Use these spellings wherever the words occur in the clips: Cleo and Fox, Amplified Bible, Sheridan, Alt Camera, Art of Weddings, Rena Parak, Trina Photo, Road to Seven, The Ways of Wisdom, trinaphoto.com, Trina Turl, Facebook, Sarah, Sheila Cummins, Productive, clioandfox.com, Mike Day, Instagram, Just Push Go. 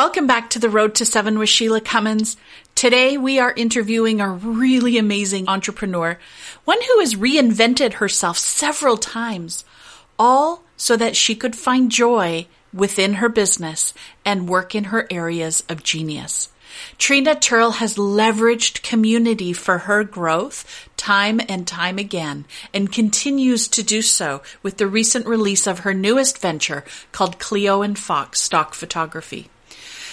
Welcome back to the Road to Seven with Sheila Cummins. Today we are interviewing a really amazing entrepreneur, one who has reinvented herself several times, all so that she could find joy within her business and work in her areas of genius. Trina Turl has leveraged community for her growth time and time again and continues to do so with the recent release of her newest venture called Cleo and Fox Stock Photography.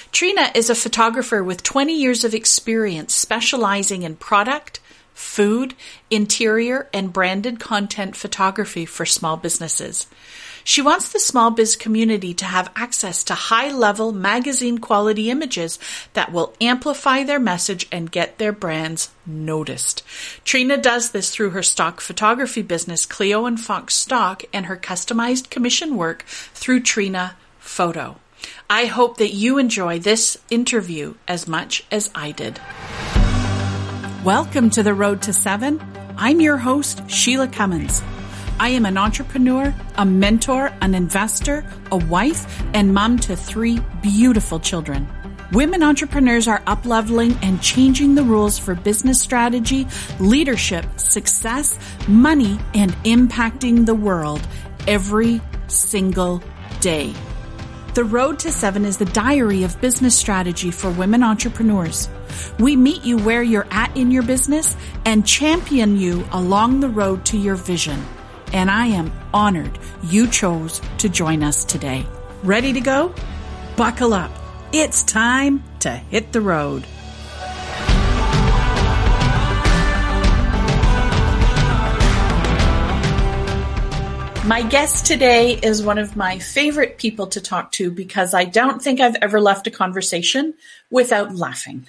Trina is a photographer with 20 years of experience specializing in product, food, interior, and branded content photography for small businesses. She wants the small biz community to have access to high-level magazine-quality images that will amplify their message and get their brands noticed. Trina does this through her stock photography business, Cleo and Fox Stock, and her customized commission work through Trina Photo. I hope that you enjoy this interview as much as I did. Welcome to the Road to Seven. I'm your host, Sheila Cummins. I am an entrepreneur, a mentor, an investor, a wife, and mom to three beautiful children. Women entrepreneurs are up-leveling and changing the rules for business strategy, leadership, success, money, and impacting the world every single day. The Road to Seven is the diary of business strategy for women entrepreneurs. We meet you where you're at in your business and champion you along the road to your vision. And I am honored you chose to join us today. Ready to go? Buckle up. It's time to hit the road. My guest today is one of my favorite people to talk to because I don't think I've ever left a conversation without laughing.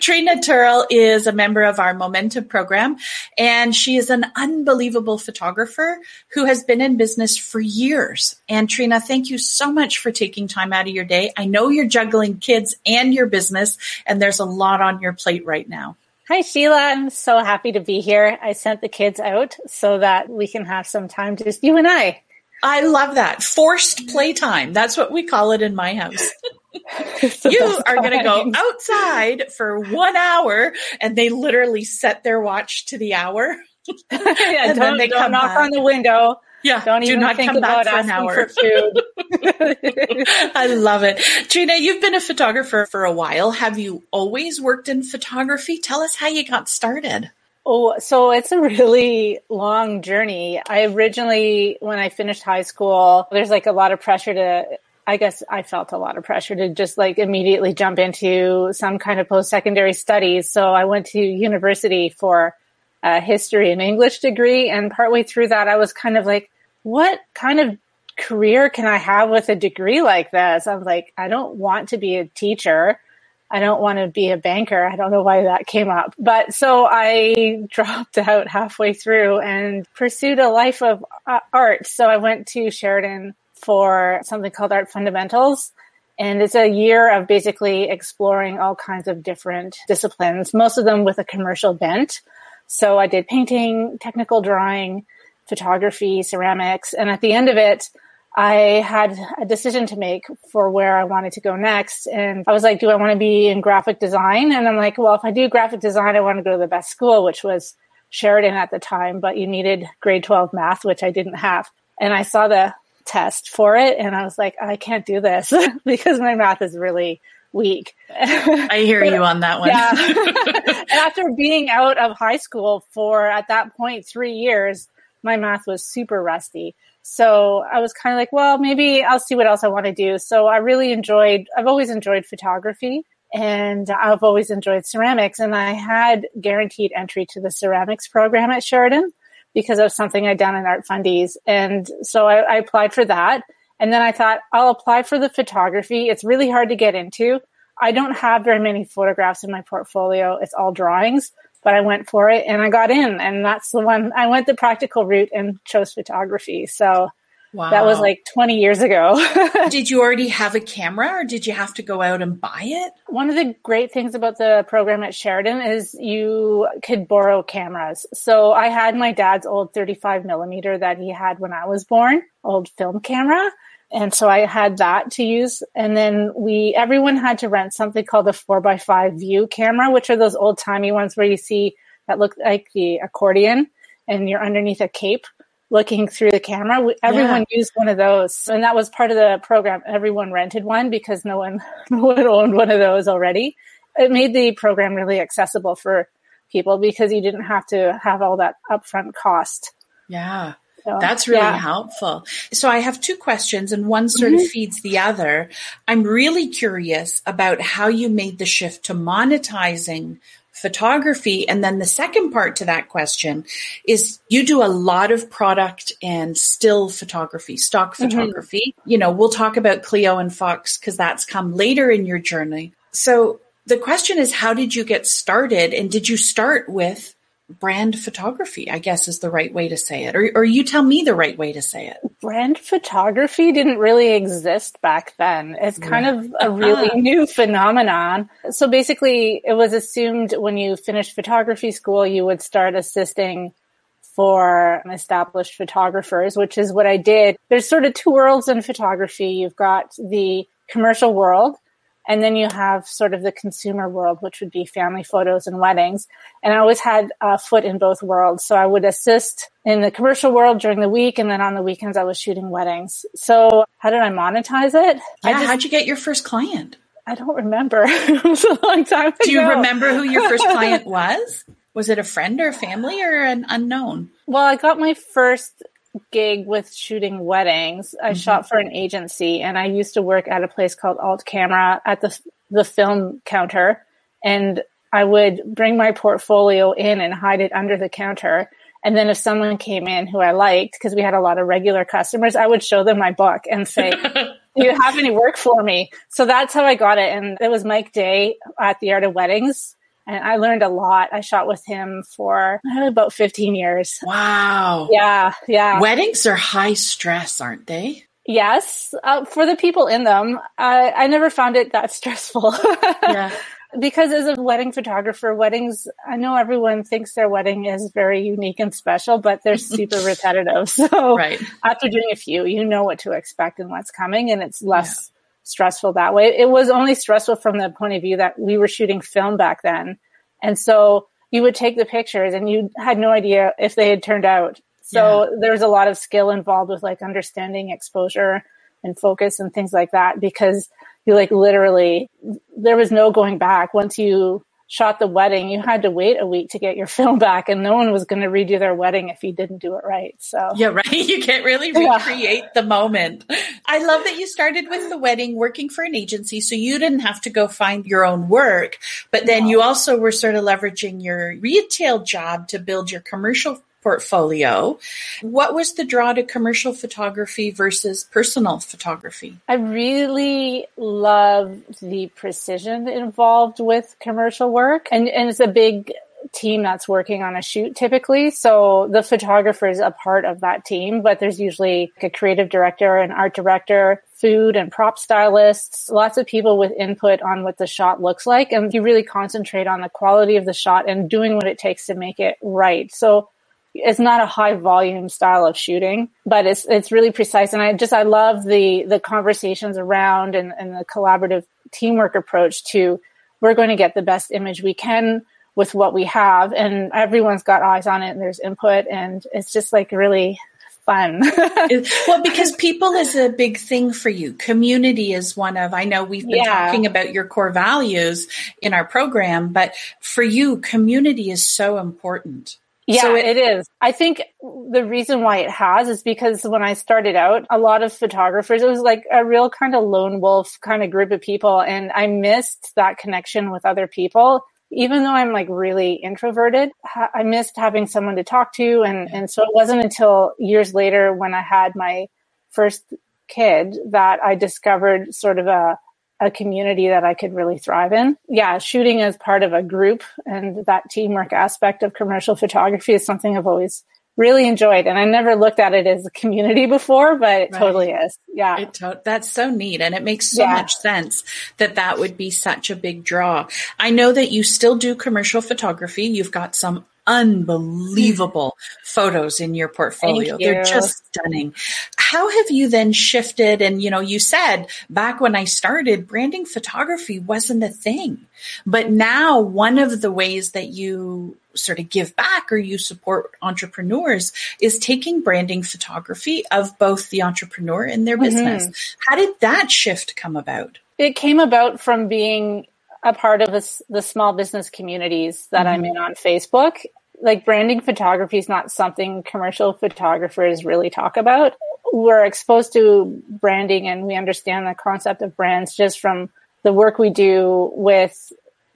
Trina Turl is a member of our Momentum program, and she is an unbelievable photographer who has been in business for years. And Trina, thank you so much for taking time out of your day. I know you're juggling kids and your business, and there's a lot on your plate right now. Hi, Sheila. I'm so happy to be here. I sent the kids out so that we can have some time, just you and I. I love that. Forced playtime. That's what we call it in my house. You are going to go outside for 1 hour, and they literally set their watch to the hour. Yeah, don't knock on the window. Yeah, do not come back for an hour. I love it. Trina, you've been a photographer for a while. Have you always worked in photography? Tell us how you got started. Oh, so it's a really long journey. I originally, when I finished high school, there's like a lot of pressure to, I guess I felt a lot of pressure to just like immediately jump into some kind of post-secondary studies. So I went to university for a history and English degree. And partway through that, I was kind of like, what kind of career can I have with a degree like this? I was like, I don't want to be a teacher. I don't want to be a banker. I don't know why that came up. But so I dropped out halfway through and pursued a life of art. So I went to Sheridan for something called Art Fundamentals. And it's a year of basically exploring all kinds of different disciplines, most of them with a commercial bent. So I did painting, technical drawing, photography, ceramics. And at the end of it, I had a decision to make for where I wanted to go next. And I was like, do I want to be in graphic design? And I'm like, well, if I do graphic design, I want to go to the best school, which was Sheridan at the time. But you needed grade 12 math, which I didn't have. And I saw the test for it. And I was like, I can't do this because my math is really week. I hear you on that one. Yeah. After being out of high school for, at that point, 3 years, my math was super rusty. So I was kind of like, well, maybe I'll see what else I want to do. So I really enjoyed, I've always enjoyed photography and I've always enjoyed ceramics. And I had guaranteed entry to the ceramics program at Sheridan because of something I'd done in Art Fundies. And so I applied for that. And then I thought, I'll apply for the photography. It's really hard to get into. I don't have very many photographs in my portfolio. It's all drawings, but I went for it and I got in. And that's the one, I went the practical route and chose photography. So wow. That was like 20 years ago. Did you already have a camera or did you have to go out and buy it? One of the great things about the program at Sheridan is you could borrow cameras. So I had my dad's old 35 millimeter that he had when I was born, old film camera. And so I had that to use. And then everyone had to rent something called a 4x5 view camera, which are those old timey ones where you see that look like the accordion and you're underneath a cape looking through the camera. Everyone used one of those. And that was part of the program. Everyone rented one because no one owned one of those already. It made the program really accessible for people because you didn't have to have all that upfront cost. Yeah. So, that's really helpful. So I have two questions and one sort of feeds the other. I'm really curious about how you made the shift to monetizing photography. And then the second part to that question is you do a lot of product and still photography, stock photography. You know, we'll talk about Clio and Fox because that's come later in your journey. So the question is, how did you get started? And did you start with brand photography, I guess is the right way to say it. Or you tell me the right way to say it. Brand photography didn't really exist back then. It's kind of a really new phenomenon. So basically, it was assumed when you finished photography school, you would start assisting for established photographers, which is what I did. There's sort of two worlds in photography. You've got the commercial world, and then you have sort of the consumer world, which would be family photos and weddings. And I always had a foot in both worlds. So I would assist in the commercial world during the week. And then on the weekends, I was shooting weddings. So how did I monetize it? How'd you get your first client? I don't remember. It was a long time ago. Do you remember who your first client was? Was it a friend or family or an unknown? Well, I got my first gig with shooting weddings. I shot for an agency, and I used to work at a place called Alt Camera at the film counter. And I would bring my portfolio in and hide it under the counter. And then if someone came in who I liked, because we had a lot of regular customers, I would show them my book and say, do you have any work for me? So that's how I got it. And it was Mike Day at the Art of Weddings. And I learned a lot. I shot with him for about 15 years. Wow. Yeah. Yeah. Weddings are high stress, aren't they? Yes. For the people in them, I never found it that stressful. Because as a wedding photographer, weddings, I know everyone thinks their wedding is very unique and special, but they're super repetitive. So after doing a few, you know what to expect and what's coming, and it's less stressful that way. It was only stressful from the point of view that we were shooting film back then. And so you would take the pictures and you had no idea if they had turned out. So there's a lot of skill involved with like understanding exposure and focus and things like that, because you like literally, there was no going back. Once you shot the wedding, you had to wait a week to get your film back, and no one was going to redo their wedding if you didn't do it right. So you can't really recreate the moment. I love that you started with the wedding, working for an agency, so you didn't have to go find your own work, but then you also were sort of leveraging your retail job to build your commercial portfolio. What was the draw to commercial photography versus personal photography? I really love the precision involved with commercial work. And it's a big team that's working on a shoot typically. So the photographer is a part of that team, but there's usually a creative director, an art director, food and prop stylists, lots of people with input on what the shot looks like. And you really concentrate on the quality of the shot and doing what it takes to make it right. So it's not a high volume style of shooting, but it's really precise. And I love the conversations around and the collaborative teamwork approach to, we're going to get the best image we can with what we have. And everyone's got eyes on it and there's input, and it's just like really fun. Well, because people is a big thing for you. Community is one of, I know we've been talking about your core values in our program, but for you, community is so important. Yeah, so it is. I think the reason why it has is because when I started out, a lot of photographers, it was like a real kind of lone wolf kind of group of people. And I missed that connection with other people. Even though I'm like really introverted, I missed having someone to talk to. And so it wasn't until years later when I had my first kid that I discovered sort of a community that I could really thrive in. Yeah, shooting as part of a group and that teamwork aspect of commercial photography is something I've always really enjoyed. And I never looked at it as a community before, but it totally is. Yeah. That's so neat. And it makes so much sense that would be such a big draw. I know that you still do commercial photography. You've got some unbelievable photos in your portfolio. They're just stunning. how have you then shifted? And, you know, you said back when I started, branding photography wasn't a thing, but now one of the ways that you sort of give back or you support entrepreneurs is taking branding photography of both the entrepreneur and their business. How did that shift come about? It came about from being a part of the small business communities that I'm in on Facebook. Like, branding photography is not something commercial photographers really talk about. We're exposed to branding and we understand the concept of brands just from the work we do with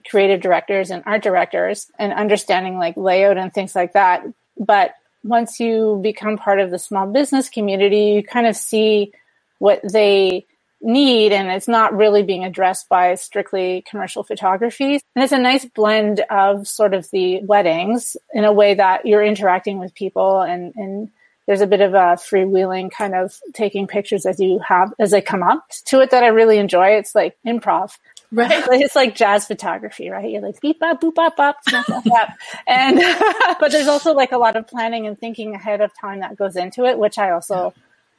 creative directors and art directors and understanding like layout and things like that. But once you become part of the small business community, you kind of see what they need, and it's not really being addressed by strictly commercial photography. And it's a nice blend of sort of the weddings in a way that you're interacting with people, and there's a bit of a freewheeling kind of taking pictures as they come up to it that I really enjoy. It's like improv. Right. It's like jazz photography, right? You're like beep, bop, boop, bop, bop, snap, snap, snap. And, but there's also like a lot of planning and thinking ahead of time that goes into it, which I also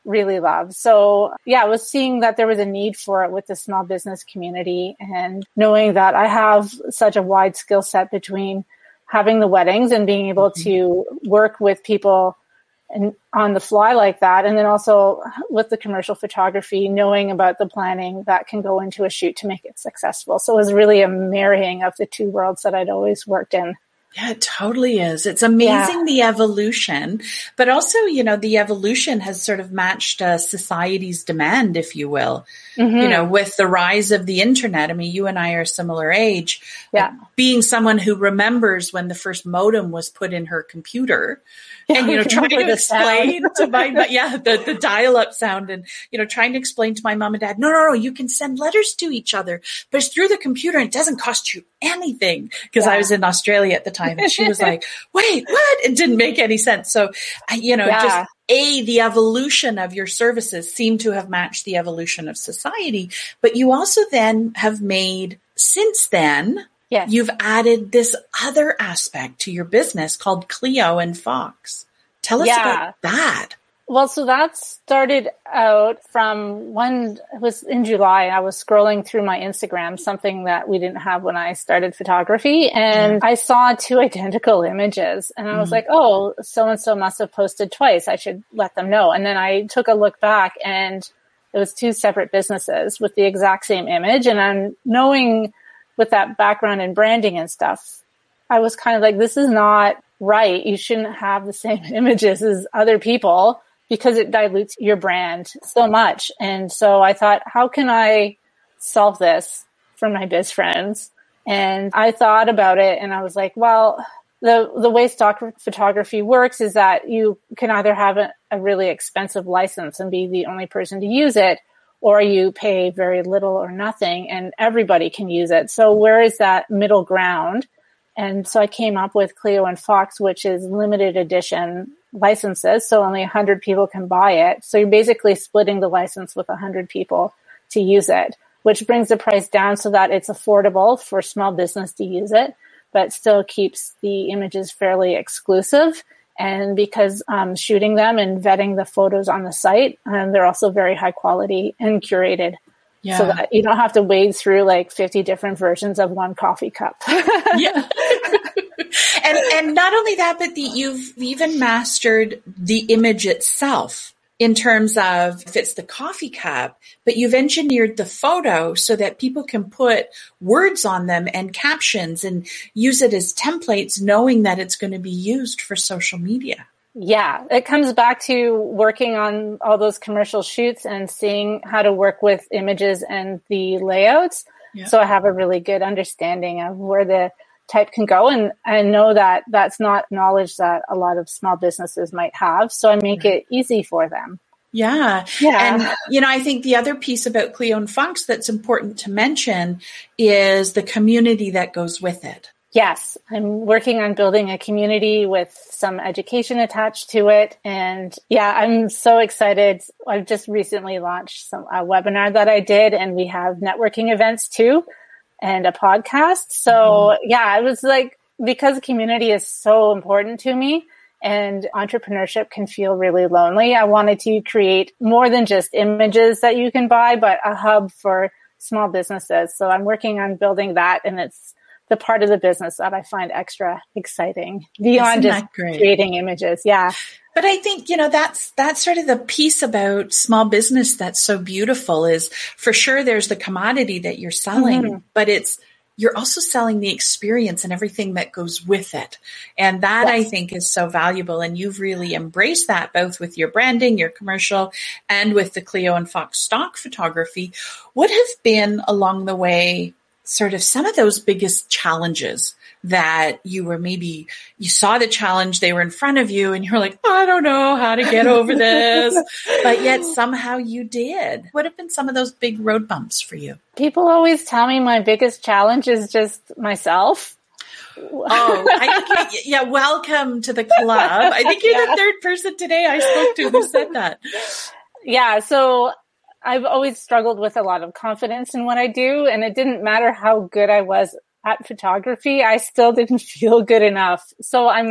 really love. So yeah, I was seeing that there was a need for it with the small business community, and knowing that I have such a wide skill set between having the weddings and being able to work with people and on the fly like that. And then also with the commercial photography, knowing about the planning that can go into a shoot to make it successful. So it was really a marrying of the two worlds that I'd always worked in. Yeah, it totally is. It's amazing, the evolution, but also, you know, the evolution has sort of matched society's demand, if you will, you know, with the rise of the internet. I mean, you and I are similar age, being someone who remembers when the first modem was put in her computer and, you know, trying to explain to my, the dial-up sound, and, you know, trying to explain to my mom and dad, no, you can send letters to each other, but it's through the computer and it doesn't cost you anything. Because I was in Australia at the time. And she was like, wait, what? It didn't make any sense. So, you know, just the evolution of your services seem to have matched the evolution of society. But you also then have made, since then, you've added this other aspect to your business called Clio and Fox. Tell us about that. Well, so that started out from when it was in July. I was scrolling through my Instagram, something that we didn't have when I started photography. And I saw two identical images. And I was like, oh, so-and-so must have posted twice. I should let them know. And then I took a look back, and it was two separate businesses with the exact same image. And I'm knowing with that background in branding and stuff, I was kind of like, this is not right. You shouldn't have the same images as other people, because it dilutes your brand so much. And so I thought, how can I solve this for my biz friends? And I thought about it, and I was like, well, the way stock photography works is that you can either have a really expensive license and be the only person to use it, or you pay very little or nothing and everybody can use it. So where is that middle ground? And so I came up with Clio and Fox, which is limited edition licenses. So only 100 people can buy it. So you're basically splitting the license with 100 people to use it, which brings the price down so that it's affordable for small business to use it, but still keeps the images fairly exclusive. And because I'm shooting them and vetting the photos on the site, they're also very high quality and curated. Yeah. So that you don't have to wade through like 50 different versions of one coffee cup. And not only that, but you've even mastered the image itself in terms of if it's the coffee cup, but you've engineered the photo so that people can put words on them and captions and use it as templates, knowing that it's going to be used for social media. Yeah, it comes back to working on all those commercial shoots and seeing how to work with images and the layouts. Yeah. So I have a really good understanding of where the type can go. And I know that that's not knowledge that a lot of small businesses might have. So I make it easy for them. Yeah. And, you know, I think the other piece about Clio and Fox that's important to mention is the community that goes with it. Yes, I'm working on building a community with some education attached to it. And yeah, I'm so excited. I've just recently launched a webinar that I did, and we have networking events too, and a podcast. So yeah, I was like, because community is so important to me, and entrepreneurship can feel really lonely. I wanted to create more than just images that you can buy, but a hub for small businesses. So I'm working on building that, and it's the part of the business that I find extra exciting beyond just creating images. Yeah. But I think, you know, that's sort of the piece about small business that's so beautiful is, for sure, there's the commodity that you're selling, mm-hmm. but you're also selling the experience and everything that goes with it. And that, yes. I think, is so valuable. And you've really embraced that, both with your branding, your commercial, and with the Clio and Fox stock photography. What have been along the way sort of some of those biggest challenges that you were, maybe you saw the challenge, they were in front of you, and you're like, I don't know how to get over this, but yet somehow you did. What have been some of those big road bumps for you? People always tell me my biggest challenge is just myself. Oh, welcome to the club. I think you're the third person today I spoke to who said that. Yeah, so I've always struggled with a lot of confidence in what I do, and it didn't matter how good I was at photography, I still didn't feel good enough. So I've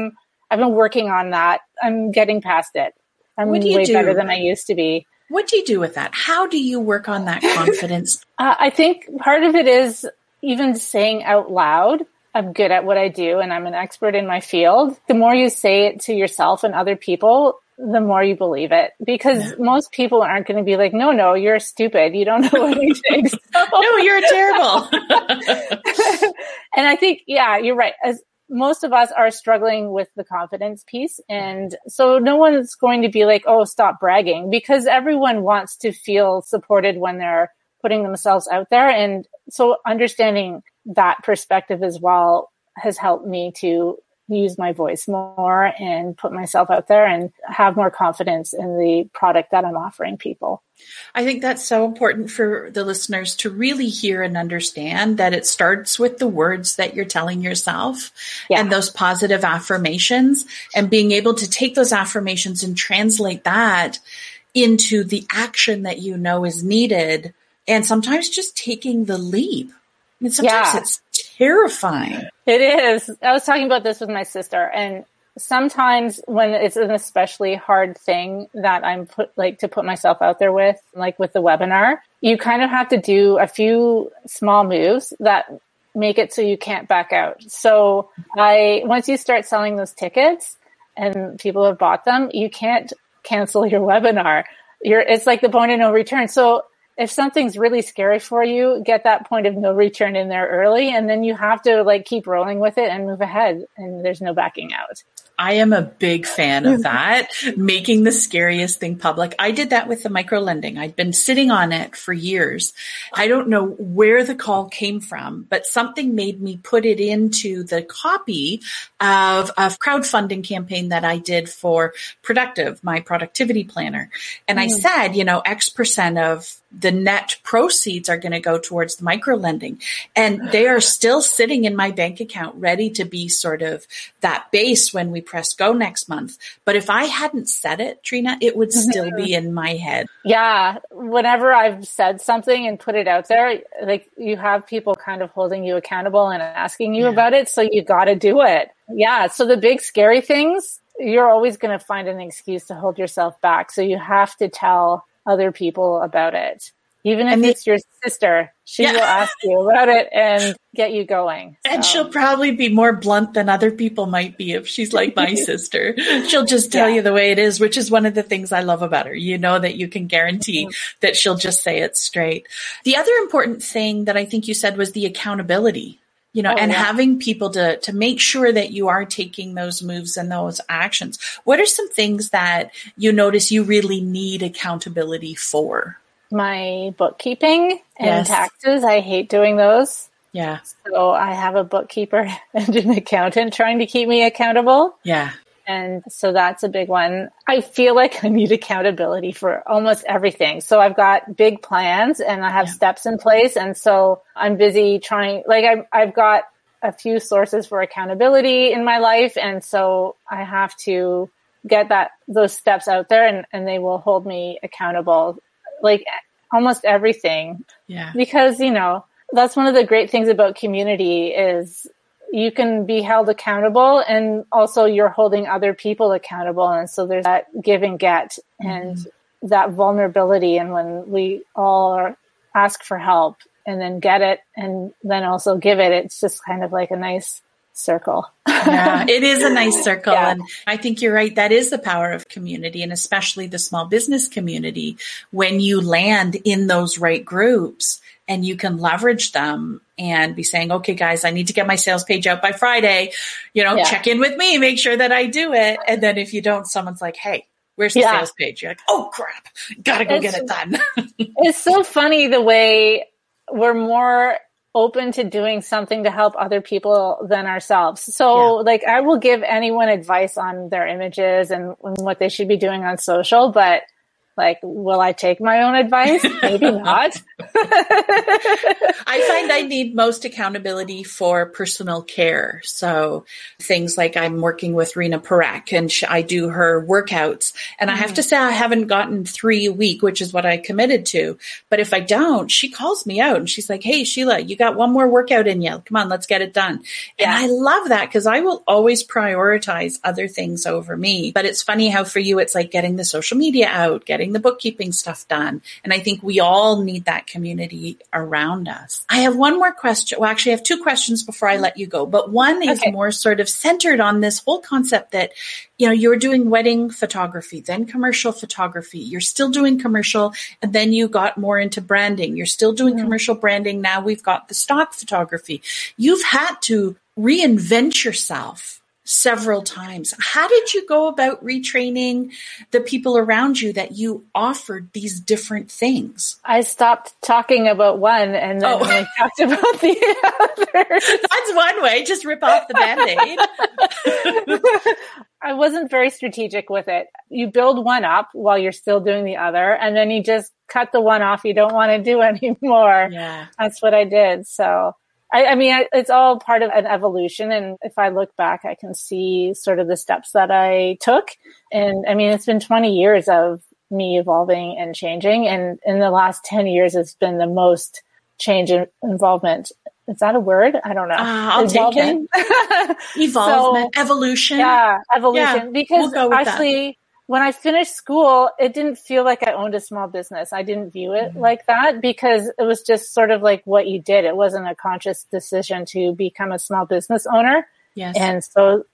been working on that. I'm getting past it. I'm way better than I used to be. What do you do with that? How do you work on that confidence? I think part of it is even saying out loud, I'm good at what I do and I'm an expert in my field. The more you say it to yourself and other people, the more you believe it, because most people aren't going to be like, no, you're stupid. You don't know anything. No, you're terrible. And I think, yeah, you're right. As most of us are struggling with the confidence piece. And so no one's going to be like, oh, stop bragging, because everyone wants to feel supported when they're putting themselves out there. And so understanding that perspective as well has helped me to use my voice more and put myself out there and have more confidence in the product that I'm offering people. I think that's so important for the listeners to really hear and understand that it starts with the words that you're telling yourself and those positive affirmations, and being able to take those affirmations and translate that into the action that you know is needed. And sometimes just taking the leap. And sometimes it's terrifying. It is. I was talking about this with my sister, and sometimes when it's an especially hard thing that I'm put myself out there with, like with the webinar, you kind of have to do a few small moves that make it so you can't back out. So once you start selling those tickets and people have bought them, you can't cancel your webinar. It's like the point of no return. So if something's really scary for you, get that point of no return in there early, and then you have to keep rolling with it and move ahead, and there's no backing out. I am a big fan of that, making the scariest thing public. I did that with the micro lending. I'd been sitting on it for years. I don't know where the call came from, but something made me put it into the copy of a crowdfunding campaign that I did for Productive, my productivity planner. And I said, X% of the net proceeds are going to go towards the micro lending. And they are still sitting in my bank account, ready to be sort of that base when we press go next month. But if I hadn't said it, Trina, it would still be in my head. Yeah. Whenever I've said something and put it out there, you have people kind of holding you accountable and asking you about it. So you got to do it. Yeah. So the big scary things, you're always going to find an excuse to hold yourself back. So you have to tell other people about it. Even if it's your sister, she will ask you about it and get you going. So. And she'll probably be more blunt than other people might be if she's like my sister. She'll just tell you the way it is, which is one of the things I love about her. You know that you can guarantee that she'll just say it straight. The other important thing that I think you said was the accountability. Having people to make sure that you are taking those moves and those actions. What are some things that you notice you really need accountability for? My bookkeeping and taxes. I hate doing those. Yeah. So I have a bookkeeper and an accountant trying to keep me accountable. Yeah. And so that's a big one. I feel like I need accountability for almost everything. So I've got big plans and I have steps in place. And so I'm busy trying, I've got a few sources for accountability in my life. And so I have to get those steps out there and they will hold me accountable, almost everything. Yeah. Because, that's one of the great things about community is you can be held accountable, and also you're holding other people accountable. And so there's that give and get and that vulnerability. And when we all ask for help and then get it and then also give it, it's just kind of like a nice circle. Yeah, it is a nice circle. Yeah. And I think you're right. That is the power of community, and especially the small business community. When you land in those right groups and you can leverage them and be saying, okay, guys, I need to get my sales page out by Friday, check in with me, make sure that I do it. And then if you don't, someone's like, hey, where's the sales page? You're like, oh crap, gotta go get it done. It's so funny the way we're more open to doing something to help other people than ourselves. So I will give anyone advice on their images and what they should be doing on social, but will I take my own advice? Maybe not. I find I need most accountability for personal care. So things like I'm working with Rena Parak, and I do her workouts. And I have to say, I haven't gotten 3 a week, which is what I committed to. But if I don't, she calls me out and she's like, hey, Sheila, you got one more workout in you. Come on, let's get it done. Yeah. And I love that, because I will always prioritize other things over me. But it's funny how for you, it's like getting the social media out, getting the bookkeeping stuff done. And I think we all need that community around us. I have one more question. Well, actually, I have 2 questions before I let you go. But one is more sort of centered on this whole concept that, you're doing wedding photography, then commercial photography. You're still doing commercial, and then you got more into branding. You're still doing commercial branding. Now we've got the stock photography. You've had to reinvent yourself several times. How did you go about retraining the people around you that you offered these different things? I stopped talking about one and then I talked about the other. That's one way, just rip off the Band-Aid. I wasn't very strategic with it. You build one up while you're still doing the other, and then you just cut the one off you don't want to do anymore. Yeah. That's what I did. So I mean, it's all part of an evolution. And if I look back, I can see sort of the steps that I took. And I mean, it's been 20 years of me evolving and changing. And in the last 10 years, it's been the most change and involvement. Is that a word? I don't know. Evolving? Take it. Evolvement. So, evolution. Yeah, evolution. Yeah, because we'll actually, when I finished school, it didn't feel like I owned a small business. I didn't view it like that, because it was just sort of like what you did. It wasn't a conscious decision to become a small business owner. Yes. And so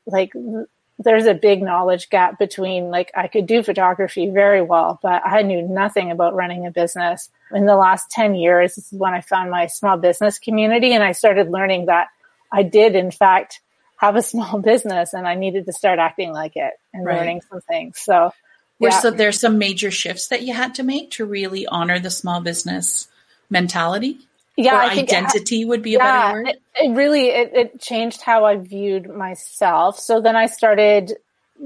there's a big knowledge gap between I could do photography very well, but I knew nothing about running a business. In the last 10 years is when I found my small business community, and I started learning that I did, in fact, have a small business, and I needed to start acting like it and learning some things. So, so there's some major shifts that you had to make to really honor the small business mentality. Yeah, or I think identity would be a better word. It really changed how I viewed myself. So then I started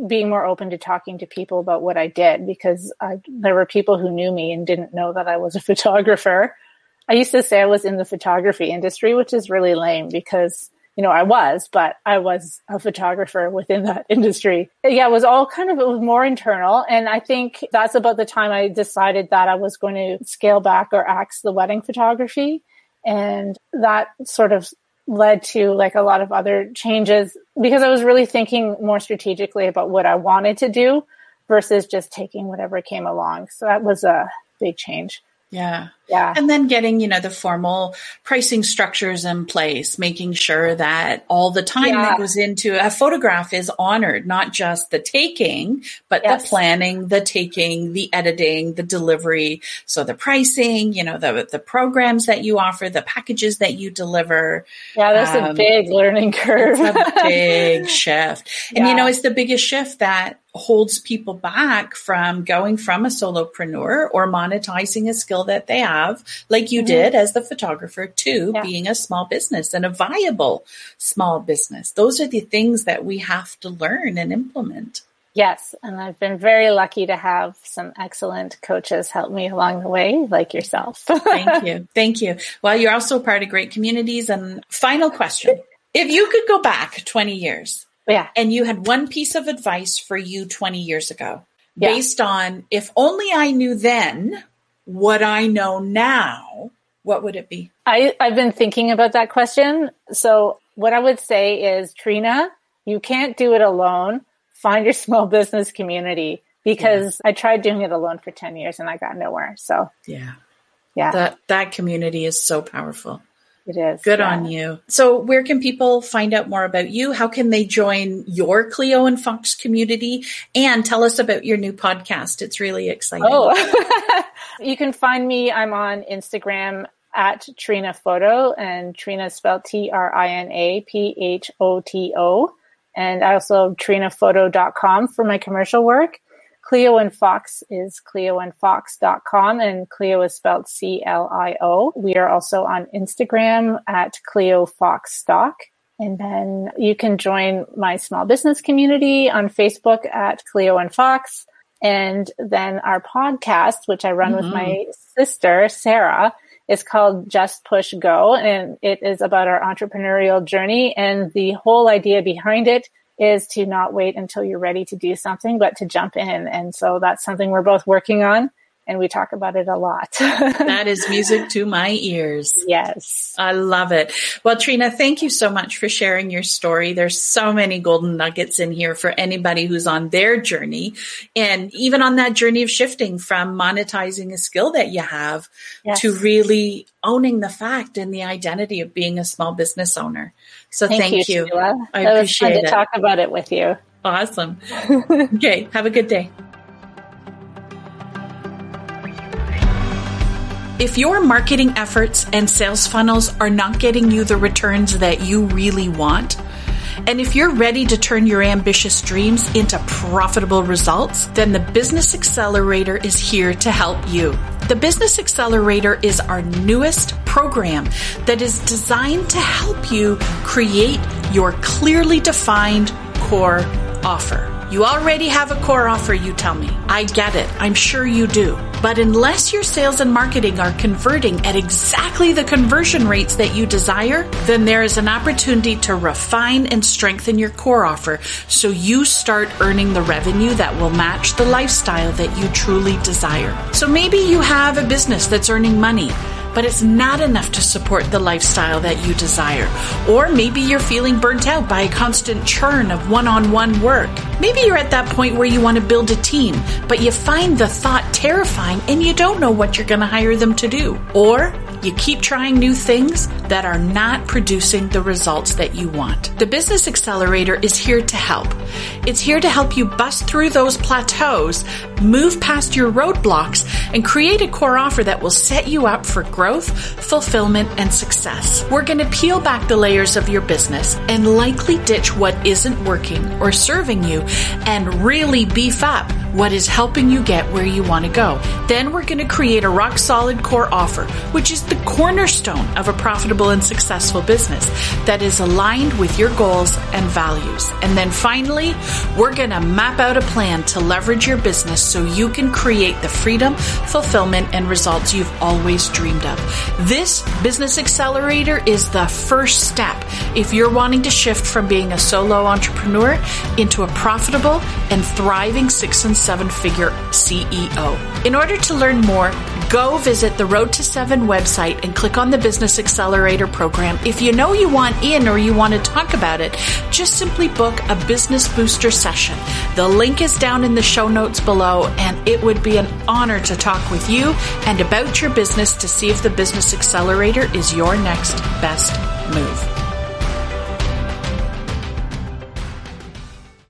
being more open to talking to people about what I did, because there were people who knew me and didn't know that I was a photographer. I used to say I was in the photography industry, which is really lame, because I was a photographer within that industry. Yeah, it was more internal. And I think that's about the time I decided that I was going to scale back or axe the wedding photography. And that sort of led to a lot of other changes, because I was really thinking more strategically about what I wanted to do versus just taking whatever came along. So that was a big change. Yeah. Yeah. And then getting, the formal pricing structures in place, making sure that all the time that goes into a photograph is honored, not just the taking, but the planning, the taking, the editing, the delivery. So the pricing, the programs that you offer, the packages that you deliver. Yeah, that's a big learning curve. It's a big shift. And, it's the biggest shift that holds people back from going from a solopreneur or monetizing a skill that they have, like you did as the photographer, to being a small business and a viable small business. Those are the things that we have to learn and implement. Yes. And I've been very lucky to have some excellent coaches help me along the way, like yourself. Thank you. Well, you're also part of great communities. And final question, if you could go back 20 years, and you had one piece of advice for you 20 years ago, based on, if only I knew then what I know now, what would it be? I've been thinking about that question. So what I would say is, Trina, you can't do it alone. Find your small business community, because I tried doing it alone for 10 years and I got nowhere. So yeah, that community is so powerful. It is. Good on you. So where can people find out more about you? How can they join your Cleo and Fox community? And tell us about your new podcast. It's really exciting. Oh, you can find me. I'm on Instagram at Trina Photo, and Trina spelled TrinaPhoto. And I also have trinaphoto.com for my commercial work. Cleo and Fox is cleoandfox.com, and Cleo is spelled CLIO. We are also on Instagram at CleoFoxStock. And then you can join my small business community on Facebook at Cleo and Fox. And then our podcast, which I run with my sister, Sarah, is called Just Push Go. And it is about our entrepreneurial journey. And the whole idea behind it is to not wait until you're ready to do something, but to jump in. And so that's something we're both working on, and we talk about it a lot. That is music to my ears. Yes. I love it. Well, Trina, thank you so much for sharing your story. There's so many golden nuggets in here for anybody who's on their journey, and even on that journey of shifting from monetizing a skill that you have to really owning the fact and the identity of being a small business owner. So thank you. Sheila. I appreciate it. It was fun to talk about it with you. Awesome. Okay. Have a good day. If your marketing efforts and sales funnels are not getting you the returns that you really want, and if you're ready to turn your ambitious dreams into profitable results, then the Business Accelerator is here to help you. The Business Accelerator is our newest program that is designed to help you create your clearly defined core offer. You already have a core offer, you tell me. I get it. I'm sure you do. But unless your sales and marketing are converting at exactly the conversion rates that you desire, then there is an opportunity to refine and strengthen your core offer so you start earning the revenue that will match the lifestyle that you truly desire. So maybe you have a business that's earning money, but it's not enough to support the lifestyle that you desire. Or maybe you're feeling burnt out by a constant churn of one-on-one work. Maybe you're at that point where you want to build a team, but you find the thought terrifying and you don't know what you're going to hire them to do. Or you keep trying new things that are not producing the results that you want. The Business Accelerator is here to help. It's here to help you bust through those plateaus, move past your roadblocks, and create a core offer that will set you up for growth, fulfillment, and success. We're going to peel back the layers of your business and likely ditch what isn't working or serving you and really beef up what is helping you get where you want to go. Then we're going to create a rock-solid core offer, which is the cornerstone of a profitable and successful business that is aligned with your goals and values. And then finally, we're going to map out a plan to leverage your business so you can create the freedom, fulfillment, and results you've always dreamed of. This Business Accelerator is the first step if you're wanting to shift from being a solo entrepreneur into a profitable and thriving 6- and 7-figure CEO. In order to learn more, go visit the Road to Seven website and click on the Business Accelerator program. If you know you want in or you want to talk about it, just simply book a business booster session. The link is down in the show notes below, and it would be an honor to talk with you and about your business to see if the Business Accelerator is your next best move.